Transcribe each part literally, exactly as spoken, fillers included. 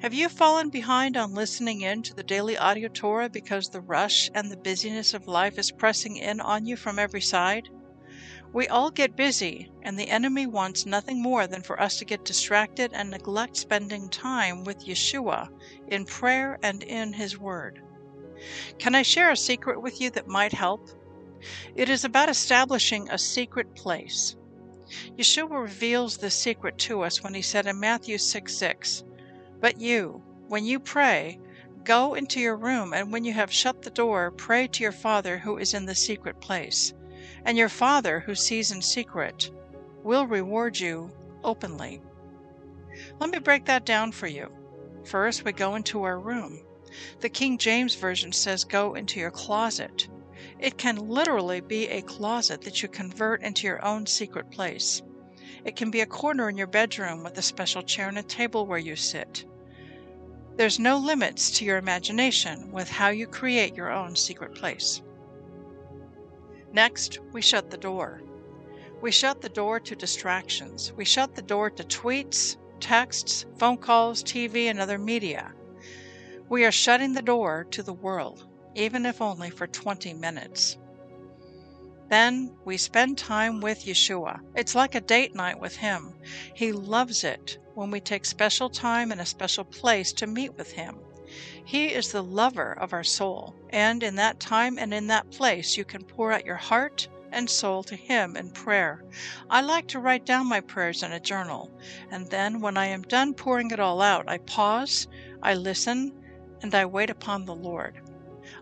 Have you fallen behind on listening in to the Daily Audio Torah because the rush and the busyness of life is pressing in on you from every side? We all get busy, and the enemy wants nothing more than for us to get distracted and neglect spending time with Yeshua in prayer and in his word. Can I share a secret with you that might help? It is about establishing a secret place. Yeshua reveals this secret to us when he said in Matthew six six, "But you, when you pray, go into your room, and when you have shut the door, pray to your Father who is in the secret place. And your Father who sees in secret will reward you openly." Let me break that down for you. First, we go into our room. The King James Version says, "Go into your closet." It can literally be a closet that you convert into your own secret place. It can be a corner in your bedroom with a special chair and a table where you sit. There's no limits to your imagination with how you create your own secret place. Next, we shut the door. We shut the door to distractions. We shut the door to tweets, texts, phone calls, T V, and other media. We are shutting the door to the world, even if only for twenty minutes. Then we spend time with Yeshua. It's like a date night with him. He loves it when we take special time and a special place to meet with him. He is the lover of our soul, and in that time and in that place you can pour out your heart and soul to him in prayer. I like to write down my prayers in a journal, and then when I am done pouring it all out, I pause, I listen, and I wait upon the Lord.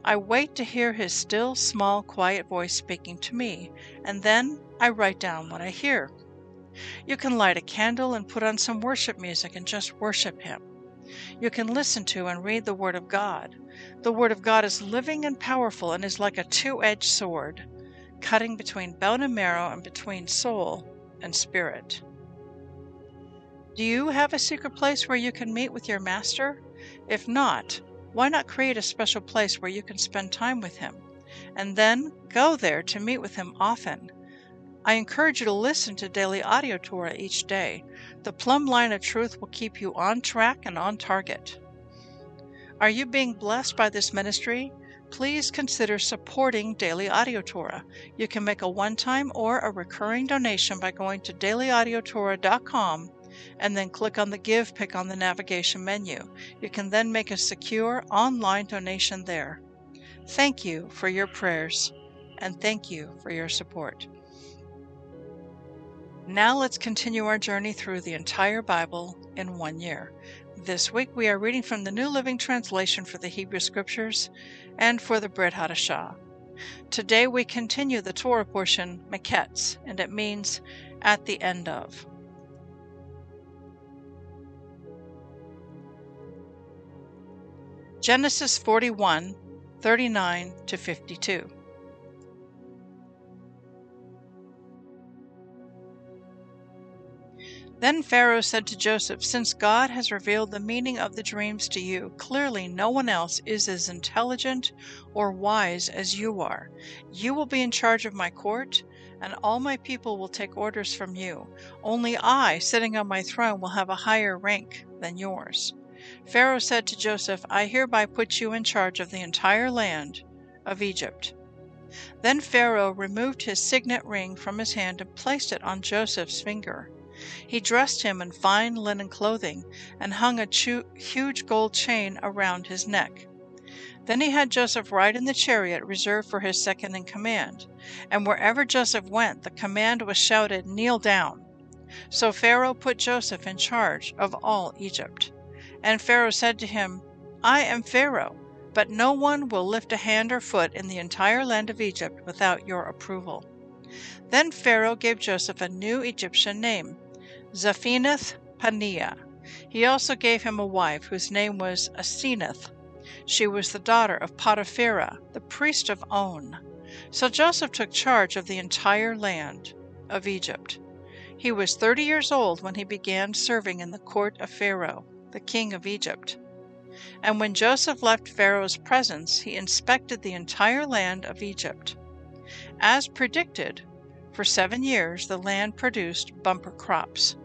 I wait to hear his still, small, quiet voice speaking to me, and then I write down what I hear. You can light a candle and put on some worship music and just worship him. You can listen to and read the Word of God. The Word of God is living and powerful and is like a two-edged sword, cutting between bone and marrow and between soul and spirit. Do you have a secret place where you can meet with your Master? If not, why not create a special place where you can spend time with him, and then go there to meet with him often? I encourage you to listen to Daily Audio Torah each day. The plumb line of truth will keep you on track and on target. Are you being blessed by this ministry? Please consider supporting Daily Audio Torah. You can make a one-time or a recurring donation by going to daily audio torah dot com and then click on the Give pick on the navigation menu. You can then make a secure online donation there. Thank you for your prayers, and thank you for your support. Now let's continue our journey through the entire Bible in one year. This week we are reading from the New Living Translation for the Hebrew Scriptures and for the Brit Hadashah. Today we continue the Torah portion, Miketz, and it means "at the end of." Genesis forty-one, thirty-nine to fifty-two. Then Pharaoh said to Joseph, "Since God has revealed the meaning of the dreams to you, clearly no one else is as intelligent or wise as you are. You will be in charge of my court, and all my people will take orders from you. Only I, sitting on my throne, will have a higher rank than yours." Pharaoh said to Joseph, "I hereby put you in charge of the entire land of Egypt." Then Pharaoh removed his signet ring from his hand and placed it on Joseph's finger. He dressed him in fine linen clothing, and hung a chu- huge gold chain around his neck. Then he had Joseph ride in the chariot reserved for his second in command. And wherever Joseph went, the command was shouted, "Kneel down." So Pharaoh put Joseph in charge of all Egypt. And Pharaoh said to him, "I am Pharaoh, but no one will lift a hand or foot in the entire land of Egypt without your approval." Then Pharaoh gave Joseph a new Egyptian name, Zaphnath-Paneah. He also gave him a wife whose name was Asenath. She was the daughter of Potiphera, the priest of On. So Joseph took charge of the entire land of Egypt. He was thirty years old when he began serving in the court of Pharaoh, the king of Egypt. And when Joseph left Pharaoh's presence, he inspected the entire land of Egypt. As predicted, for seven years the land produced bumper crops.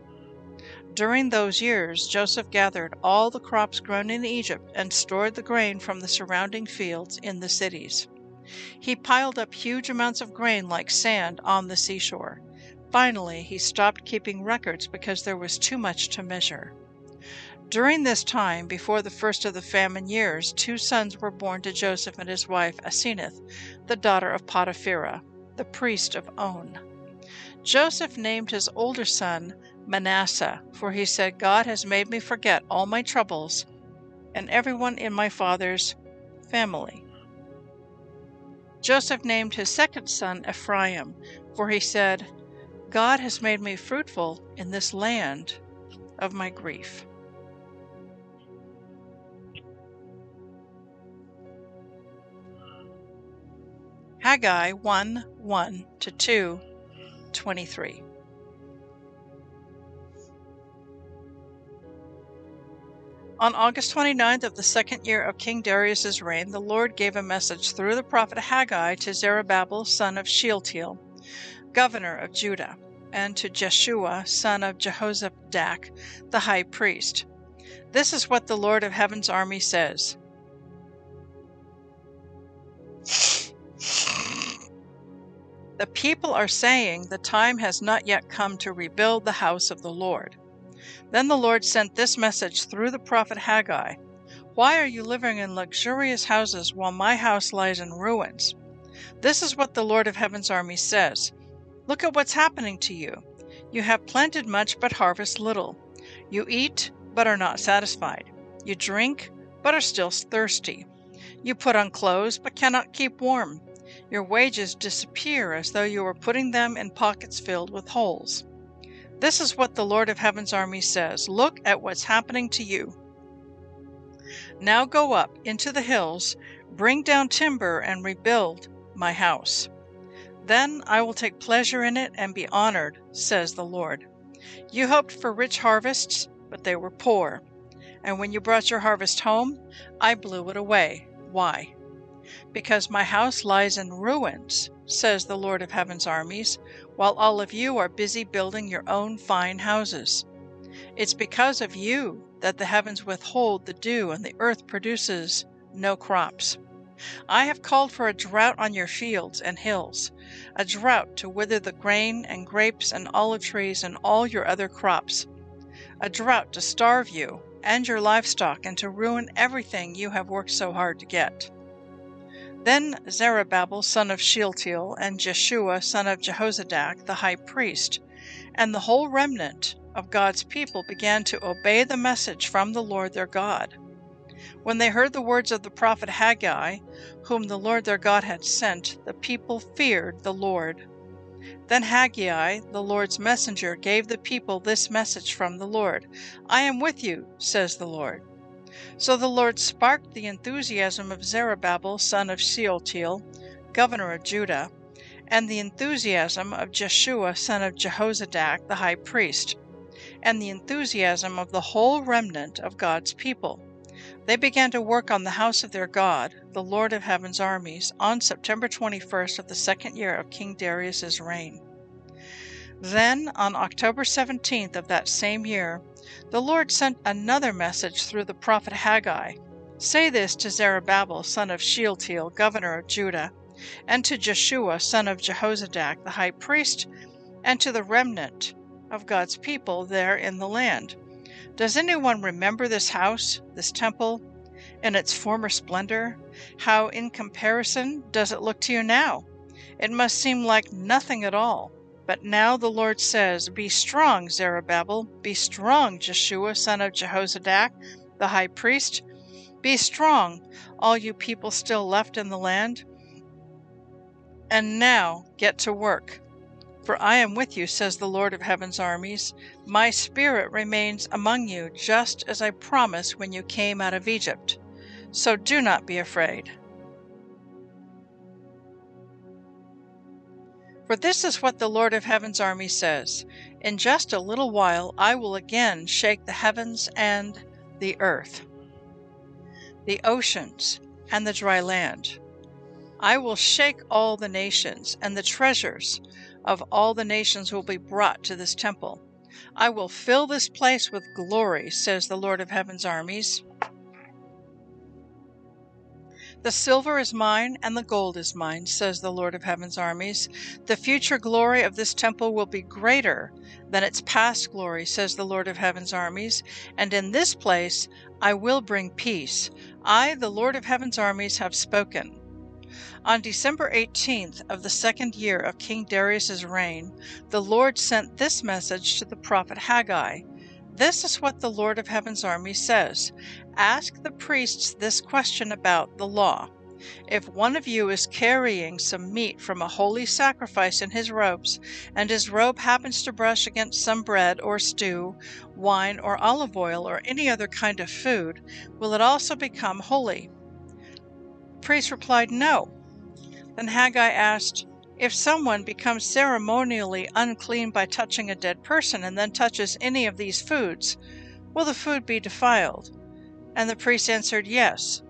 During those years, Joseph gathered all the crops grown in Egypt and stored the grain from the surrounding fields in the cities. He piled up huge amounts of grain like sand on the seashore. Finally, he stopped keeping records because there was too much to measure. During this time, before the first of the famine years, two sons were born to Joseph and his wife Asenath, the daughter of Potiphera, the priest of On. Joseph named his older son Manasseh, for he said, "God has made me forget all my troubles and everyone in my father's family." Joseph named his second son Ephraim, for he said, "God has made me fruitful in this land of my grief." Haggai one, one to two, twenty-three. On August twenty-ninth of the second year of King Darius's reign, the Lord gave a message through the prophet Haggai to Zerubbabel, son of Shealtiel, governor of Judah, and to Jeshua, son of Jehozadak, the high priest. This is what the Lord of Heaven's army says. The people are saying the time has not yet come to rebuild the house of the Lord. Then the Lord sent this message through the prophet Haggai. Why are you living in luxurious houses while my house lies in ruins? This is what the Lord of Heaven's army says. Look at what's happening to you. You have planted much but harvest little. You eat but are not satisfied. You drink but are still thirsty. You put on clothes but cannot keep warm. Your wages disappear as though you were putting them in pockets filled with holes. This is what the Lord of Heaven's army says. Look at what's happening to you. Now go up into the hills, bring down timber, and rebuild my house. Then I will take pleasure in it and be honored, says the Lord. You hoped for rich harvests, but they were poor. And when you brought your harvest home, I blew it away. Why? Because my house lies in ruins, says the Lord of Heaven's armies, while all of you are busy building your own fine houses. It's because of you that the heavens withhold the dew and the earth produces no crops. I have called for a drought on your fields and hills, a drought to wither the grain and grapes and olive trees and all your other crops, a drought to starve you and your livestock and to ruin everything you have worked so hard to get. Then Zerubbabel, son of Shealtiel, and Jeshua, son of Jehozadak, the high priest, and the whole remnant of God's people began to obey the message from the Lord their God. When they heard the words of the prophet Haggai, whom the Lord their God had sent, the people feared the Lord. Then Haggai, the Lord's messenger, gave the people this message from the Lord. "I am with you," says the Lord. So the Lord sparked the enthusiasm of Zerubbabel, son of Shealtiel, governor of Judah, and the enthusiasm of Jeshua, son of Jehozadak, the high priest, and the enthusiasm of the whole remnant of God's people. They began to work on the house of their God, the Lord of Heaven's armies, on September twenty-first of the second year of King Darius's reign. Then, on October seventeenth of that same year, the Lord sent another message through the prophet Haggai. Say this to Zerubbabel, son of Shealtiel, governor of Judah, and to Jeshua, son of Jehozadak, the high priest, and to the remnant of God's people there in the land. Does anyone remember this house, this temple, in its former splendor? How, in comparison, does it look to you now? It must seem like nothing at all. But now the Lord says, Be strong, Zerubbabel. Be strong, Jeshua, son of Jehozadak, the high priest. Be strong, all you people still left in the land. And now get to work. For I am with you, says the Lord of heaven's armies. My spirit remains among you, just as I promised when you came out of Egypt. So do not be afraid. For this is what the Lord of heaven's army says. In just a little while I will again shake the heavens and the earth, the oceans and the dry land. I will shake all the nations, and the treasures of all the nations will be brought to this temple. I will fill this place with glory, says the Lord of heaven's armies. The silver is mine, and the gold is mine, says the Lord of heaven's armies. The future glory of this temple will be greater than its past glory, says the Lord of heaven's armies. And in this place I will bring peace. I, the Lord of heaven's armies, have spoken. On December eighteenth of the second year of King Darius's reign, the Lord sent this message to the prophet Haggai. This is what the Lord of heaven's army says. Ask the priests this question about the law. If one of you is carrying some meat from a holy sacrifice in his robes, and his robe happens to brush against some bread or stew, wine or olive oil, or any other kind of food, will it also become holy? The priest replied, No. Then Haggai asked, If someone becomes ceremonially unclean by touching a dead person and then touches any of these foods, will the food be defiled? And the priest answered, Yes.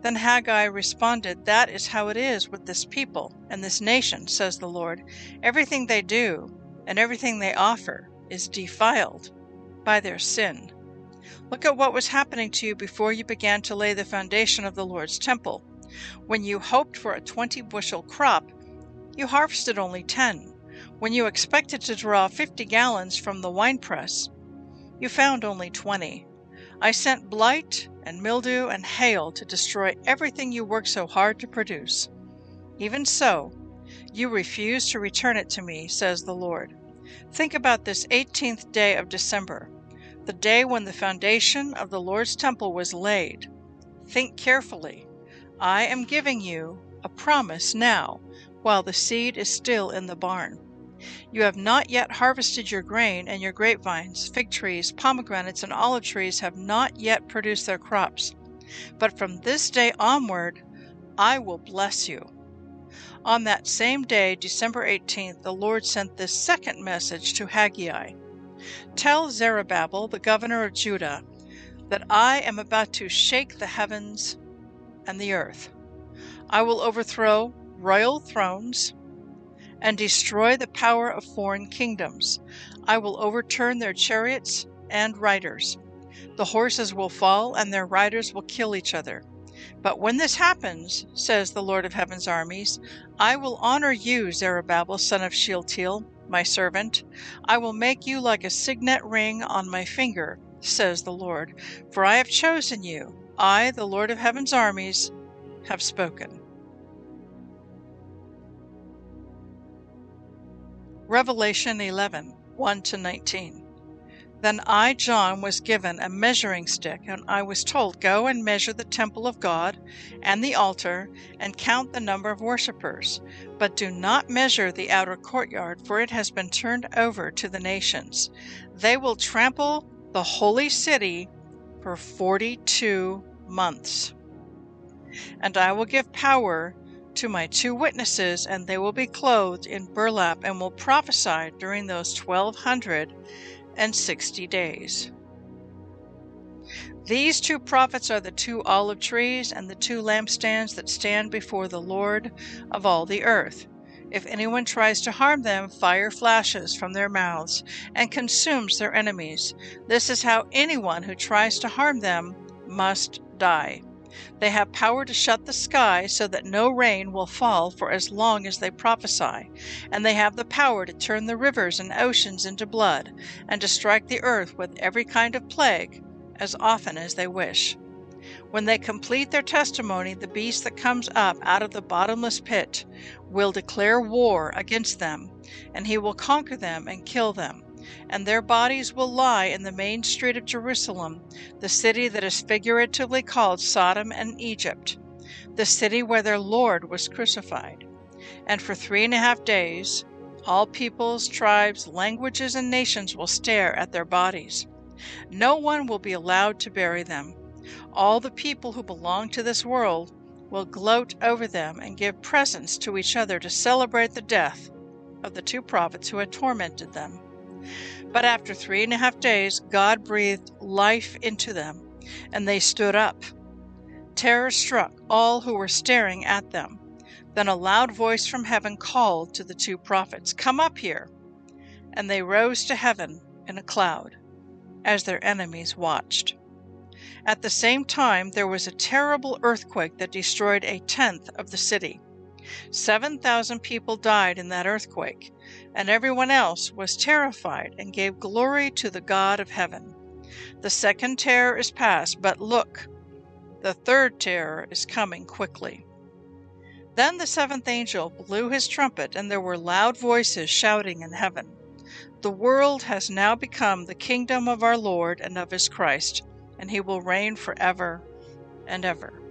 Then Haggai responded, That is how it is with this people and this nation, says the Lord. Everything they do and everything they offer is defiled by their sin. Look at what was happening to you before you began to lay the foundation of the Lord's temple. When you hoped for a twenty bushel crop, you harvested only ten. When you expected to draw fifty gallons from the winepress, you found only twenty. I sent blight and mildew and hail to destroy everything you worked so hard to produce. Even so, you refuse to return it to me, says the Lord. Think about this eighteenth day of December, the day when the foundation of the Lord's temple was laid. Think carefully. I am giving you a promise now, while the seed is still in the barn. You have not yet harvested your grain, and your grapevines, fig trees, pomegranates, and olive trees have not yet produced their crops. But from this day onward, I will bless you. On that same day, December eighteenth, the Lord sent this second message to Haggai. Tell Zerubbabel, the governor of Judah, that I am about to shake the heavens and the earth. I will overthrow royal thrones and destroy the power of foreign kingdoms. I will overturn their chariots and riders. The horses will fall and their riders will kill each other. But when this happens, says the Lord of heaven's armies, I will honor you, Zerubbabel, son of Shealtiel, my servant. I will make you like a signet ring on my finger, says the Lord, for I have chosen you. I, the Lord of heaven's armies, have spoken. Revelation eleven, one to nineteen. Then I, John, was given a measuring stick, and I was told, Go and measure the temple of God and the altar, and count the number of worshippers. But do not measure the outer courtyard, for it has been turned over to the nations. They will trample the holy city for forty-two months. And I will give power to my two witnesses, and they will be clothed in burlap and will prophesy during those twelve hundred sixty days. These two prophets are the two olive trees and the two lampstands that stand before the Lord of all the earth. If anyone tries to harm them, fire flashes from their mouths and consumes their enemies. This is how anyone who tries to harm them must die. They have power to shut the sky so that no rain will fall for as long as they prophesy, and they have the power to turn the rivers and oceans into blood, and to strike the earth with every kind of plague, as often as they wish. When they complete their testimony, the beast that comes up out of the bottomless pit will declare war against them, and he will conquer them and kill them. And their bodies will lie in the main street of Jerusalem, the city that is figuratively called Sodom and Egypt, the city where their Lord was crucified. And for three and a half days, all peoples, tribes, languages, and nations will stare at their bodies. No one will be allowed to bury them. All the people who belong to this world will gloat over them and give presents to each other to celebrate the death of the two prophets who had tormented them. But after three and a half days, God breathed life into them, and they stood up. Terror struck all who were staring at them. Then a loud voice from heaven called to the two prophets, "Come up here!" And they rose to heaven in a cloud, as their enemies watched. At the same time, there was a terrible earthquake that destroyed a tenth of the city. Seven thousand people died in that earthquake, and everyone else was terrified and gave glory to the God of heaven. The second terror is past, but look, the third terror is coming quickly. Then the seventh angel blew his trumpet, and there were loud voices shouting in heaven, "The world has now become the kingdom of our Lord and of his Christ, and he will reign forever and ever."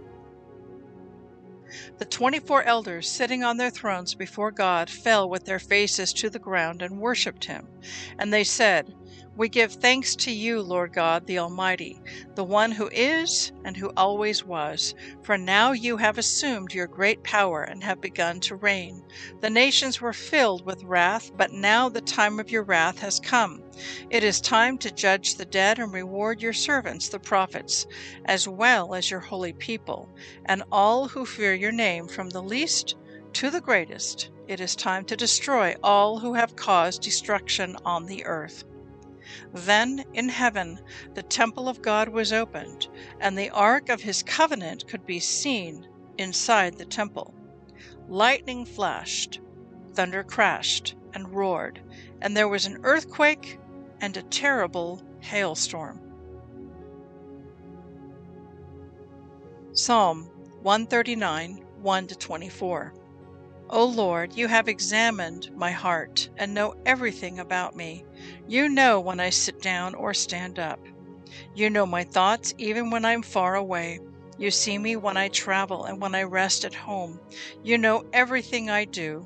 The twenty-four elders sitting on their thrones before God fell with their faces to the ground and worshipped him. And they said, "We give thanks to you, Lord God, the Almighty, the one who is and who always was. For now you have assumed your great power and have begun to reign. The nations were filled with wrath, but now the time of your wrath has come. It is time to judge the dead and reward your servants, the prophets, as well as your holy people, and all who fear your name, from the least to the greatest. It is time to destroy all who have caused destruction on the earth." Then in heaven the temple of God was opened, and the ark of his covenant could be seen inside the temple. Lightning flashed, thunder crashed and roared, and there was an earthquake and a terrible hailstorm. Psalm one thirty-nine, one to twenty-four. O Lord, you have examined my heart and know everything about me. You know when I sit down or stand up. You know my thoughts even when I'm far away. You see me when I travel and when I rest at home. You know everything I do.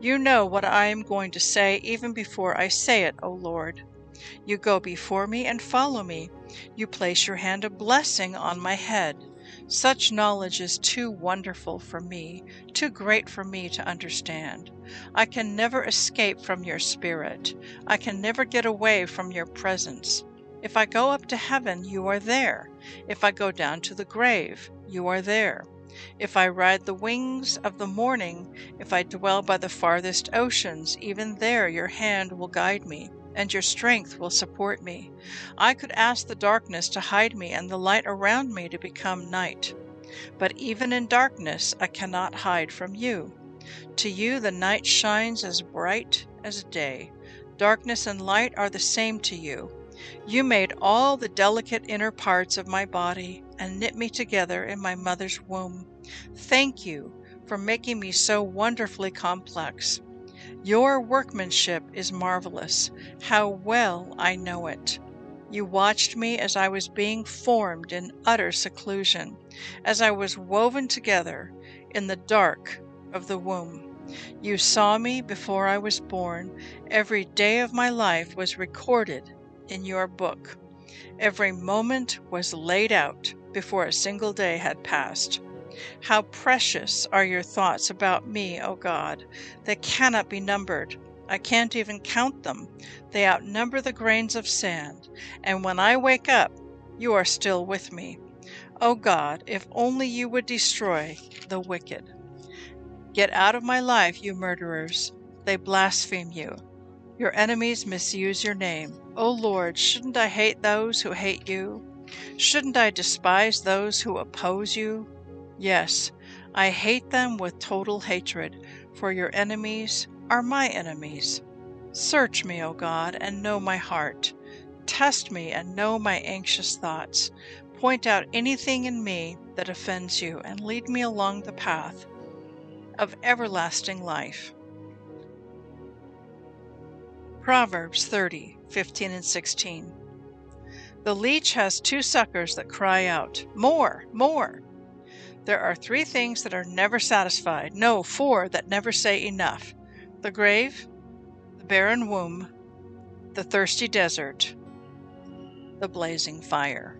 You know what I am going to say even before I say it, O Lord. You go before me and follow me. You place your hand of blessing on my head. Such knowledge is too wonderful for me, too great for me to understand. I can never escape from your spirit. I can never get away from your presence. If I go up to heaven, you are there. If I go down to the grave, you are there. If I ride the wings of the morning, if I dwell by the farthest oceans, even there your hand will guide me, and your strength will support me. I could ask the darkness to hide me and the light around me to become night. But even in darkness I cannot hide from you. To you the night shines as bright as day. Darkness and light are the same to you. You made all the delicate inner parts of my body and knit me together in my mother's womb. Thank you for making me so wonderfully complex. Your workmanship is marvelous. How well I know it. You watched me as I was being formed in utter seclusion, as I was woven together in the dark of the womb. You saw me before I was born. Every day of my life was recorded in your book. Every moment was laid out before a single day had passed. How precious are your thoughts about me, O God. They cannot be numbered. I can't even count them. They outnumber the grains of sand. And when I wake up, you are still with me. O God, if only you would destroy the wicked. Get out of my life, you murderers. They blaspheme you. Your enemies misuse your name. O Lord, shouldn't I hate those who hate you? Shouldn't I despise those who oppose you? Yes, I hate them with total hatred, for your enemies are my enemies. Search me, O God, and know my heart. Test me and know my anxious thoughts. Point out anything in me that offends you, and lead me along the path of everlasting life. Proverbs thirty, fifteen and sixteen. The leech has two suckers that cry out, "More, more!" There are three things that are never satisfied, no, four that never say enough: the grave, the barren womb, the thirsty desert, the blazing fire.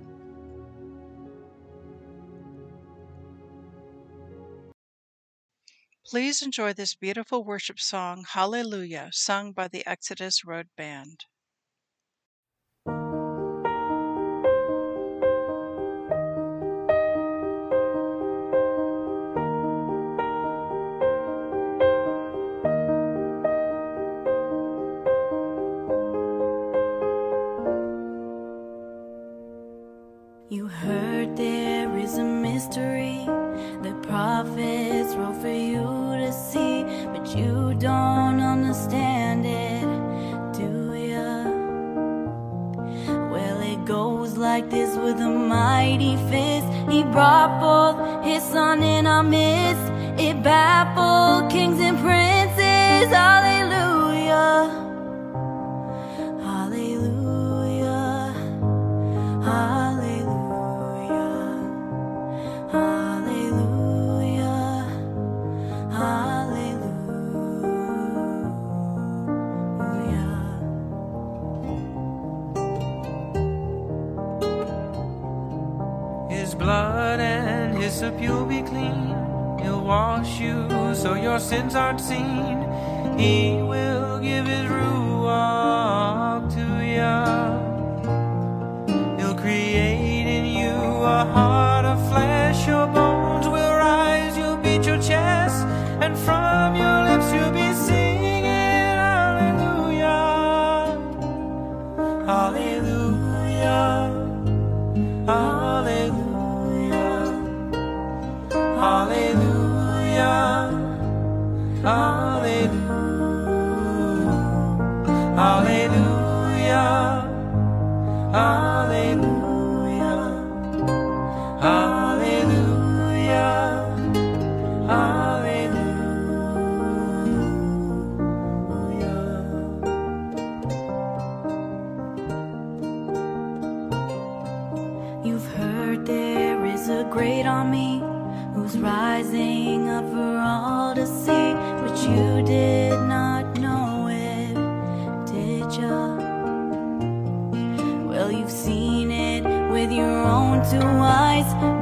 Please enjoy this beautiful worship song, Hallelujah, sung by the Exodus Road Band. You heard there is a mystery the prophets wrote for you to see, but you don't understand it, do ya? Well, it goes like this: with a mighty fist he brought forth his son in our midst. It baffled kings and princes. Hallelujah. If you'll be clean, he'll wash you so your sins aren't seen. He will give his ruach to you. He'll create in you a heart of flesh. Your bones will rise, you'll beat your chest, and from your lips you'll be singing hallelujah, hallelujah, hallelujah. Hallelujah, hallelujah, hallelujah, hallelujah, hallelujah. You've heard there is a great army who's rising up for all to see, but you did not know it, did ya? Well, you've seen it with your own two eyes.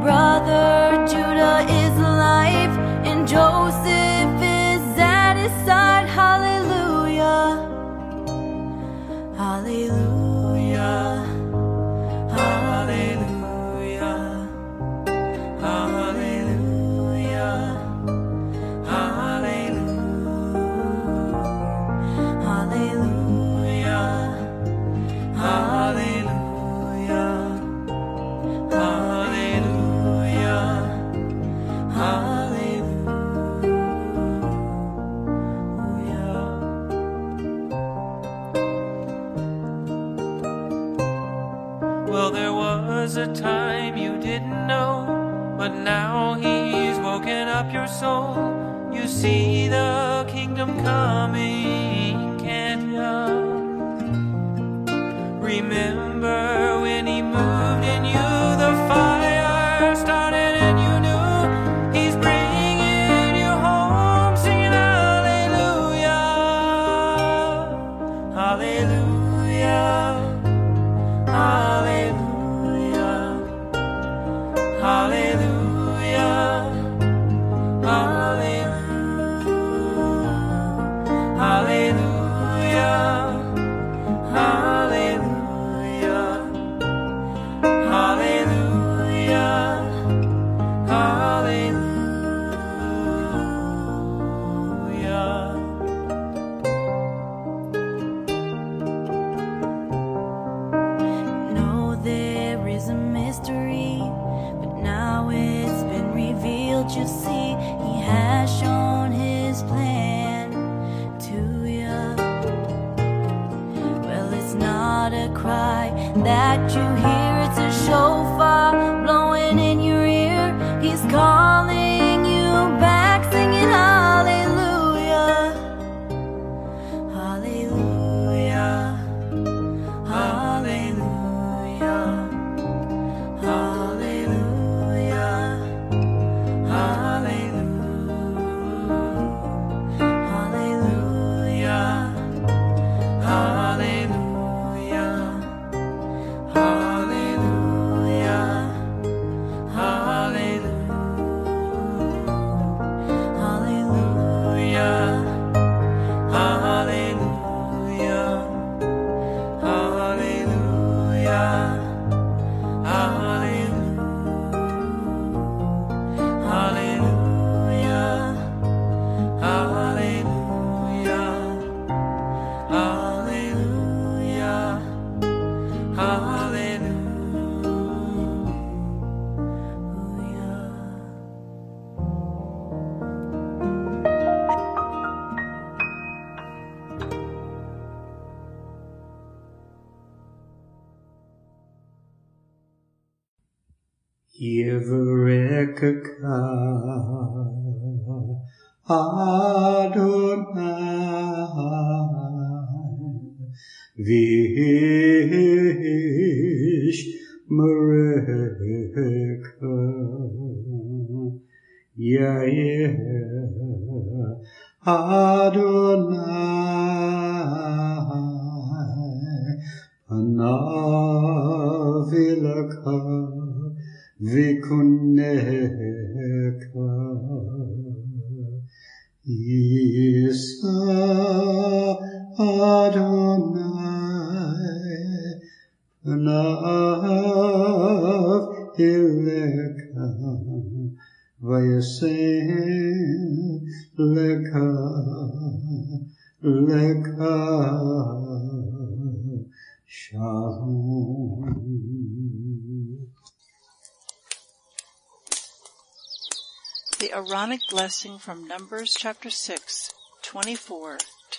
Brother Judah is alive, and Joseph is at his side. Hallelujah, hallelujah, hallelujah. A time you didn't know, but now he's woken up your soul. You see the kingdom coming, can't you? Remember when he moved in you, the fire started and you knew he's bringing you home. Singing hallelujah, hallelujah, hallelujah. Hallelujah, hallelujah, hallelujah. Adonai Vishmereka Yahya Adonai Panavilaka Vikuneka Isa Adonai Panav Ileka Vayasen Leka Leka Shalom. The Aaronic Blessing from Numbers chapter six, twenty-four to